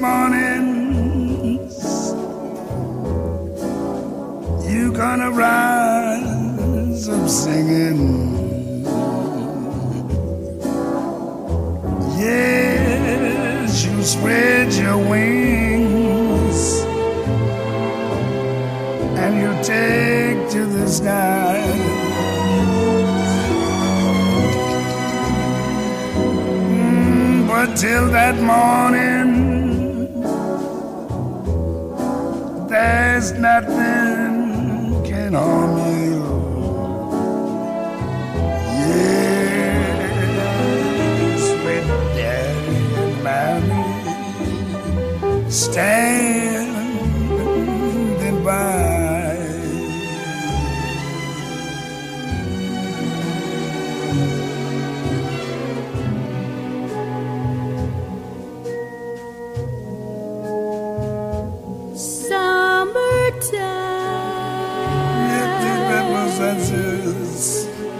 mornings. You're gonna rise up singing. Yes, you spread your wings and you take to the sky. But till that morning, there's nothing can harm you. Yes, with daddy and mommy standing by.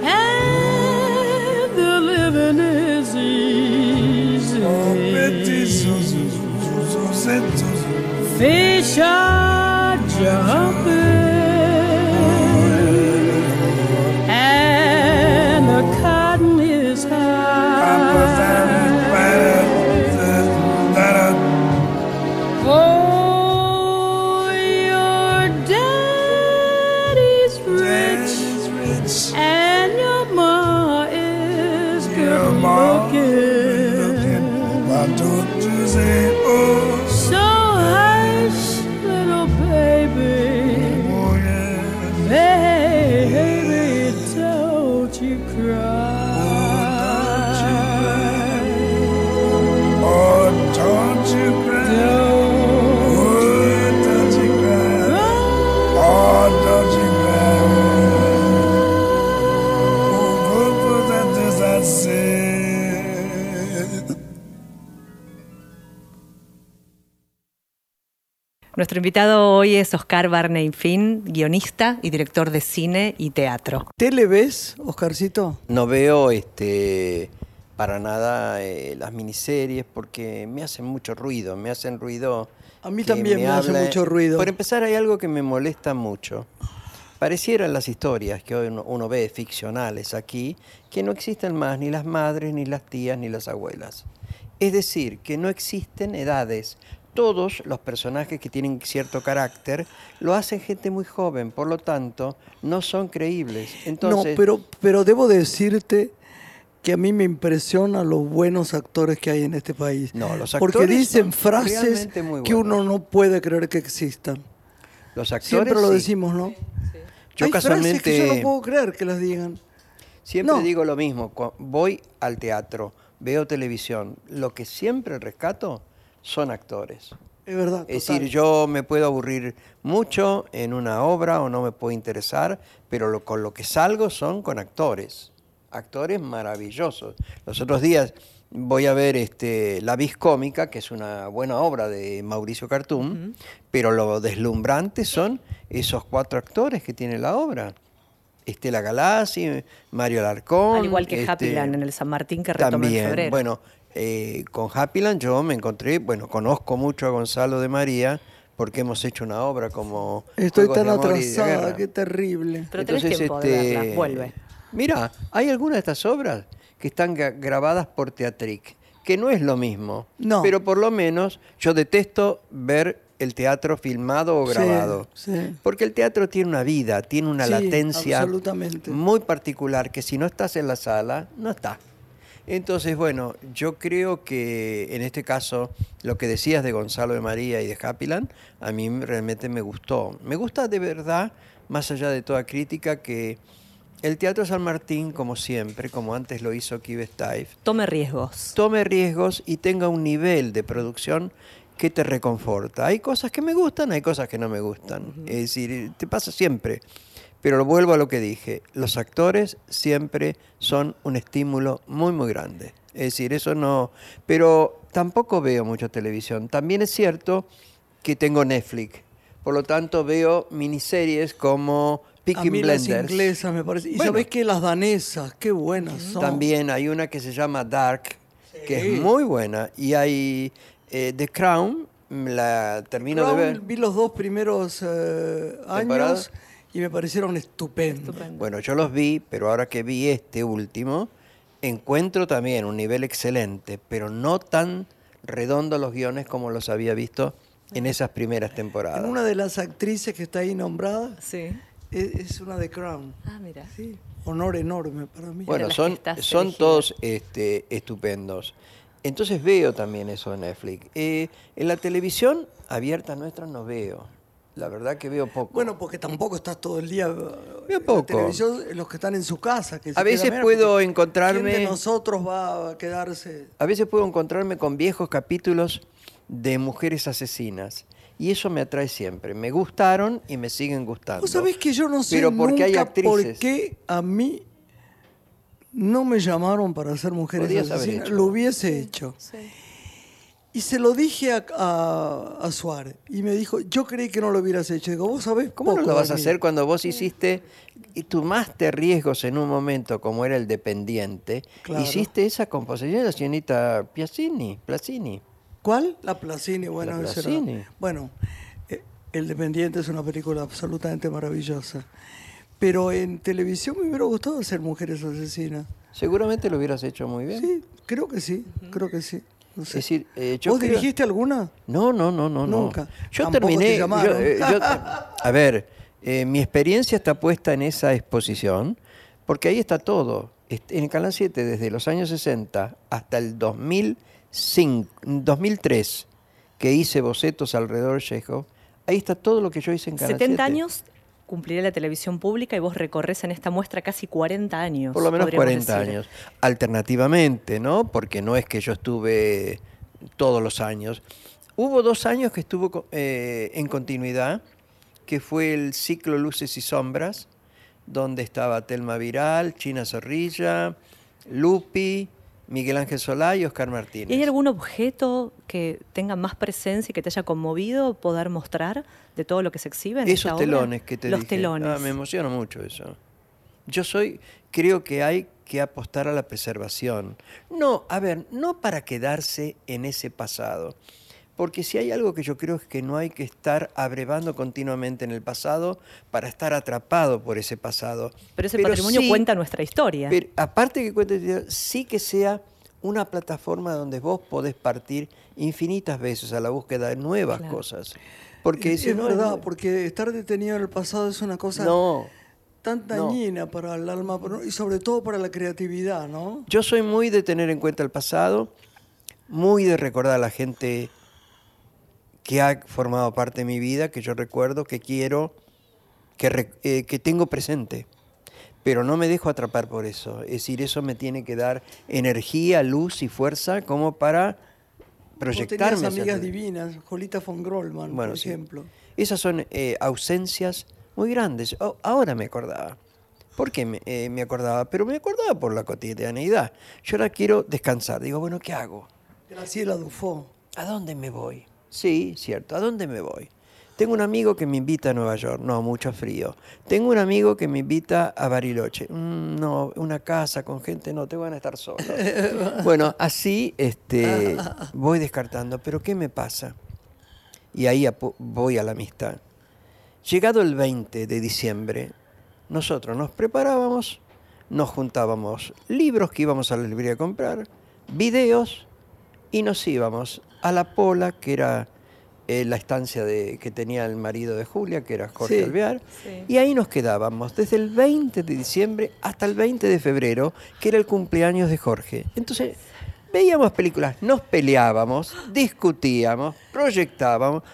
And the living is easy. Fish are jumping and the cotton is high. Oh, nuestro invitado hoy es Oscar Barney Finn, guionista y director de cine y teatro. ¿Tele ves, Oscarcito? No veo este, para nada eh, las miniseries porque me hacen mucho ruido, me hacen ruido. A mí también me, me hace habla... mucho ruido. Por empezar, hay algo que me molesta mucho. Parecieran las historias que hoy uno, uno ve ficcionales aquí, que no existen más ni las madres, ni las tías, ni las abuelas. Es decir, que no existen edades. Todos los personajes que tienen cierto carácter lo hacen gente muy joven, por lo tanto, no son creíbles. Entonces... No, pero, pero debo decirte que a mí me impresiona los buenos actores que hay en este país. No, los actores porque dicen frases que uno no puede creer que existan. Los actores siempre lo sí. decimos, ¿no? Sí. Yo hay casualmente... frases que yo no puedo creer que las digan. Siempre no. digo lo mismo. Voy al teatro, veo televisión. Lo que siempre rescato... son actores. Es verdad. Es total. Decir, yo me puedo aburrir mucho en una obra o no me puedo interesar, pero lo, con lo que salgo son con actores. Actores maravillosos. Los otros días voy a ver este, La Vis Cómica, que es una buena obra de Mauricio Cartum, uh-huh. pero lo deslumbrante son esos cuatro actores que tiene la obra. Estela Galassi, Mario Alarcón. Al igual que este, Happyland en el San Martín, que retoma en febrero. Bueno, Eh, con Happyland yo me encontré, bueno, conozco mucho a Gonzalo de María porque hemos hecho una obra como... Estoy tan atrasada, qué terrible. Pero tenés tiempo de verlas, vuelve. Mira, hay algunas de estas obras que están grabadas por Teatric, que no es lo mismo, no. pero por lo menos yo detesto ver el teatro filmado o grabado. Sí, sí. Porque el teatro tiene una vida, tiene una sí, latencia muy particular que si no estás en la sala, no estás. Entonces, bueno, yo creo que en este caso, lo que decías de Gonzalo de María y de Happyland, a mí realmente me gustó. Me gusta de verdad, más allá de toda crítica, que el Teatro San Martín, como siempre, como antes lo hizo Kive Steiff, tome riesgos. Tome riesgos y tenga un nivel de producción que te reconforta. Hay cosas que me gustan, hay cosas que no me gustan. Uh-huh. Es decir, te pasa siempre. Pero vuelvo a lo que dije, los actores siempre son un estímulo muy, muy grande. Es decir, eso no... Pero tampoco veo mucha televisión. También es cierto que tengo Netflix. Por lo tanto, veo miniseries como Peaky Blinders. A mí las inglesas, me parece. Y bueno, sabés que las danesas, qué buenas son. También hay una que se llama Dark, sí. que es muy buena. Y hay eh, The Crown, La termino Brown, de ver. Vi los dos primeros eh, años y me parecieron estupendos. Estupendo. Bueno, yo los vi, pero ahora que vi este último, encuentro también un nivel excelente, pero no tan redondo los guiones como los había visto en esas primeras temporadas. En una de las actrices que está ahí nombrada, sí, es, es una de Crown. Ah, mira. Sí. Honor enorme para mí. Bueno, son, son todos este, estupendos. Entonces veo también eso en Netflix. Eh, en la televisión abierta nuestra no veo. La verdad que veo poco. Bueno, porque tampoco estás todo el día veo poco. En la televisión, los que están en su casa. Que a veces puedo encontrarme... ¿Quién de nosotros va a quedarse? A veces puedo encontrarme con viejos capítulos de Mujeres Asesinas. Y eso me atrae siempre. Me gustaron y me siguen gustando. ¿Vos sabés que yo no sé Pero nunca hay por qué a mí... No me llamaron para hacer Mujeres Podías Asesinas, lo hubiese hecho. Sí. Y se lo dije a, a, a Suárez, y me dijo, yo creí que no lo hubieras hecho. Digo, vos sabés cómo no lo vas a hacer cuando vos hiciste, y tomaste riesgos en un momento como era El Dependiente, claro. Hiciste esa composición de la señorita Piacini, Placini. ¿Cuál? La Placini, bueno. La Placini. Era, bueno, eh, El Dependiente es una película absolutamente maravillosa. Pero en televisión me hubiera gustado hacer Mujeres Asesinas. Seguramente lo hubieras hecho muy bien. Sí, creo que sí, uh-huh. creo que sí. No sé. Es decir, eh, yo ¿Vos creo... dirigiste alguna? No, no, no, no. Nunca. Yo Tampoco terminé. Te yo, eh, yo, a ver, eh, mi experiencia está puesta en esa exposición, porque ahí está todo. En el Canal siete, desde los años sesenta hasta el dos mil cinco, dos mil tres, que hice bocetos alrededor de Chekhov, ahí está todo lo que yo hice en Canal setenta siete. setenta años. Cumpliré la televisión pública y vos recorres en esta muestra casi cuarenta años. Por lo menos cuarenta años. Alternativamente, ¿no? Porque no es que yo estuve todos los años. Hubo dos años que estuvo eh, en continuidad, que fue el ciclo Luces y Sombras, donde estaba Telma Viral, China Zorrilla, Lupi, Miguel Ángel Solá y Oscar Martínez. ¿Y hay algún objeto que tenga más presencia y que te haya conmovido poder mostrar de todo lo que se exhibe en esta obra? Esos telones que te dije. Los telones. Ah, me emociona mucho eso. Yo soy, creo que hay que apostar a la preservación. No, a ver, no para quedarse en ese pasado. Porque si hay algo que yo creo es que no hay que estar abrevando continuamente en el pasado para estar atrapado por ese pasado. Pero ese pero patrimonio sí, cuenta nuestra historia. Pero aparte que cuenta nuestra historia, sí que sea una plataforma donde vos podés partir infinitas veces a la búsqueda de nuevas claro. cosas. Porque es, si es no, verdad, no, porque estar detenido en el pasado es una cosa no, tan dañina no. para el alma y sobre todo para la creatividad, ¿no? Yo soy muy de tener en cuenta el pasado, muy de recordar a la gente... que ha formado parte de mi vida, que yo recuerdo, que quiero, que, re, eh, que tengo presente. Pero no me dejo atrapar por eso. Es decir, eso me tiene que dar energía, luz y fuerza como para proyectarme. Vos tenías amigas divinas, Jolita von Grolman, bueno, por sí. ejemplo. Esas son eh, ausencias muy grandes. Oh, ahora me acordaba. ¿Por qué me, eh, me acordaba? Pero me acordaba por la cotidianeidad. Yo ahora quiero descansar. Digo, bueno, ¿qué hago? Graciela Dufo. ¿A dónde me voy? Sí, cierto. ¿A dónde me voy? Tengo un amigo que me invita a Nueva York. No, mucho frío. Tengo un amigo que me invita a Bariloche. Mm, no, una casa con gente, no, te van a estar solo. Bueno, así este, voy descartando. ¿Pero qué me pasa? Y ahí voy a la amistad. Llegado el veinte de diciembre, nosotros nos preparábamos, nos juntábamos libros que íbamos a la librería a comprar, videos, y nos íbamos a La Pola, que era eh, la estancia de, que tenía el marido de Julia, que era Jorge sí, Alvear, sí. y ahí nos quedábamos desde el veinte de diciembre hasta el veinte de febrero, que era el cumpleaños de Jorge. Entonces, veíamos películas, nos peleábamos, discutíamos, proyectábamos,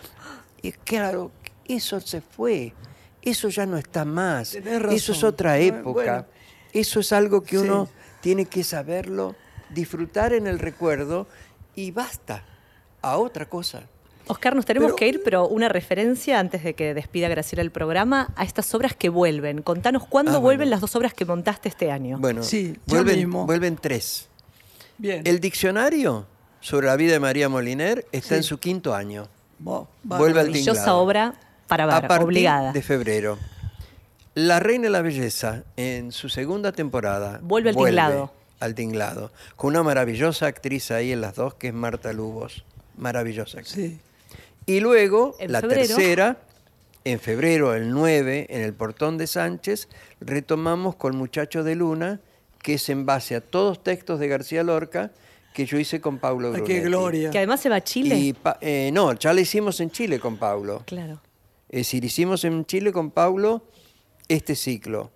y claro, eso se fue, eso ya no está más, eso es otra época, bueno, eso es algo que sí. uno tiene que saberlo, disfrutar en el recuerdo y basta. A otra cosa. Oscar, nos tenemos pero, que ir, pero una referencia antes de que despida Graciela el programa a estas obras que vuelven. Contanos cuándo ah, bueno. vuelven las dos obras que montaste este año. Bueno, sí, vuelven, mismo. vuelven tres. Bien. El diccionario sobre la vida de María Moliner está sí. en su quinto año. Wow, vale. Vuelve al Tinglado. Maravillosa obra para ver, obligada. A partir de febrero. La Reina de la Belleza, en su segunda temporada, vuelve al Tinglado. Al Tinglado. Con una maravillosa actriz ahí en las dos, que es Marta Lubos. Maravillosa. Sí. Y luego, en la febrero. tercera, en febrero, el nueve, en el Portón de Sánchez, retomamos con Muchacho de Luna, que es en base a todos textos de García Lorca que yo hice con Pablo Grunetti. ¡Ay, qué gloria! Que además se va a Chile. Y eh, no, ya la hicimos en Chile con Pablo. Claro. Es decir, hicimos en Chile con Pablo este ciclo,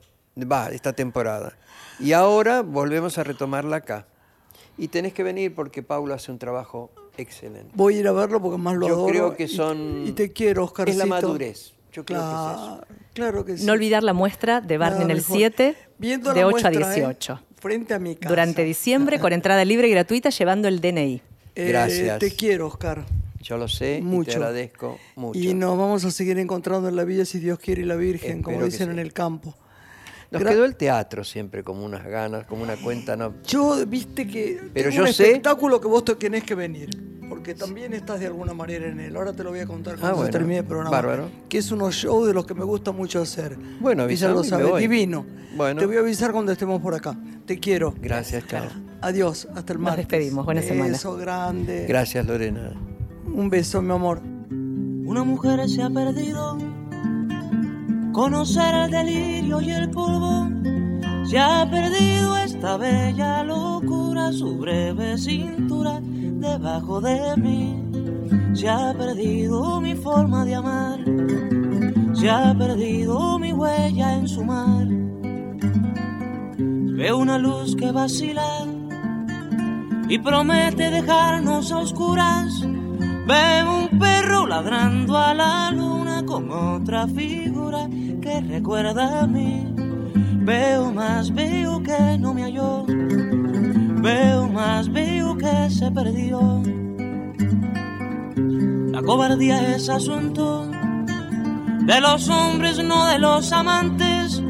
va, esta temporada. Y ahora volvemos a retomarla acá. Y tenés que venir porque Pablo hace un trabajo excelente. Voy a ir a verlo porque más lo yo adoro. Yo creo que son... Y te, y te quiero, Oscarcito. Es la madurez. Yo creo claro, que es eso. Claro que sí. No olvidar la muestra de Barney en el siete, viendo de ocho muestra, a dieciocho. Eh, frente a mi casa. Durante diciembre, con entrada libre y gratuita, llevando el D N I. Eh, Gracias. Te quiero, Oscar. Yo lo sé mucho. Y te agradezco mucho. Y nos vamos a seguir encontrando en la villa, si Dios quiere, y la Virgen, espero como dicen sí. en el campo. Nos Gra- quedó el teatro siempre como unas ganas, como una cuenta. no. Yo, viste que Pero yo un sé... espectáculo que vos tenés que venir, porque también estás de alguna manera en él. Ahora te lo voy a contar cuando ah, bueno. termine el programa. Bárbaro. Que es unos shows de los que me gusta mucho hacer. Bueno, avísame, lo sabe, divino. Bueno. Te voy a avisar cuando estemos por acá. Te quiero. Gracias, claro. Adiós, hasta el martes. Nos despedimos, buena semana. Un beso grande. Gracias, Lorena. Un beso, mi amor. Una mujer se ha perdido. Conocer el delirio y el polvo, se ha perdido esta bella locura, su breve cintura debajo de mí. Se ha perdido mi forma de amar, se ha perdido mi huella en su mar. Veo una luz que vacila y promete dejarnos a oscuras. Veo un perro ladrando a la luna con otra figura que recuerda a mí. Veo más, veo que no me halló. Veo más, veo que se perdió. La cobardía es asunto de los hombres, no de los amantes.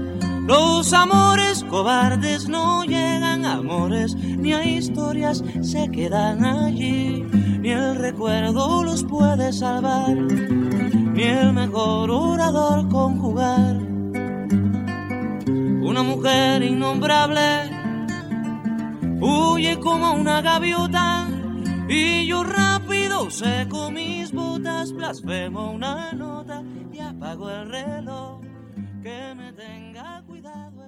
Los amores cobardes no llegan a amores, ni a historias se quedan allí. Ni el recuerdo los puede salvar, ni el mejor orador conjugar. Una mujer innombrable huye como una gaviota, y yo rápido seco mis botas, blasfemo una nota y apago el reloj. Que me tenga cuidado.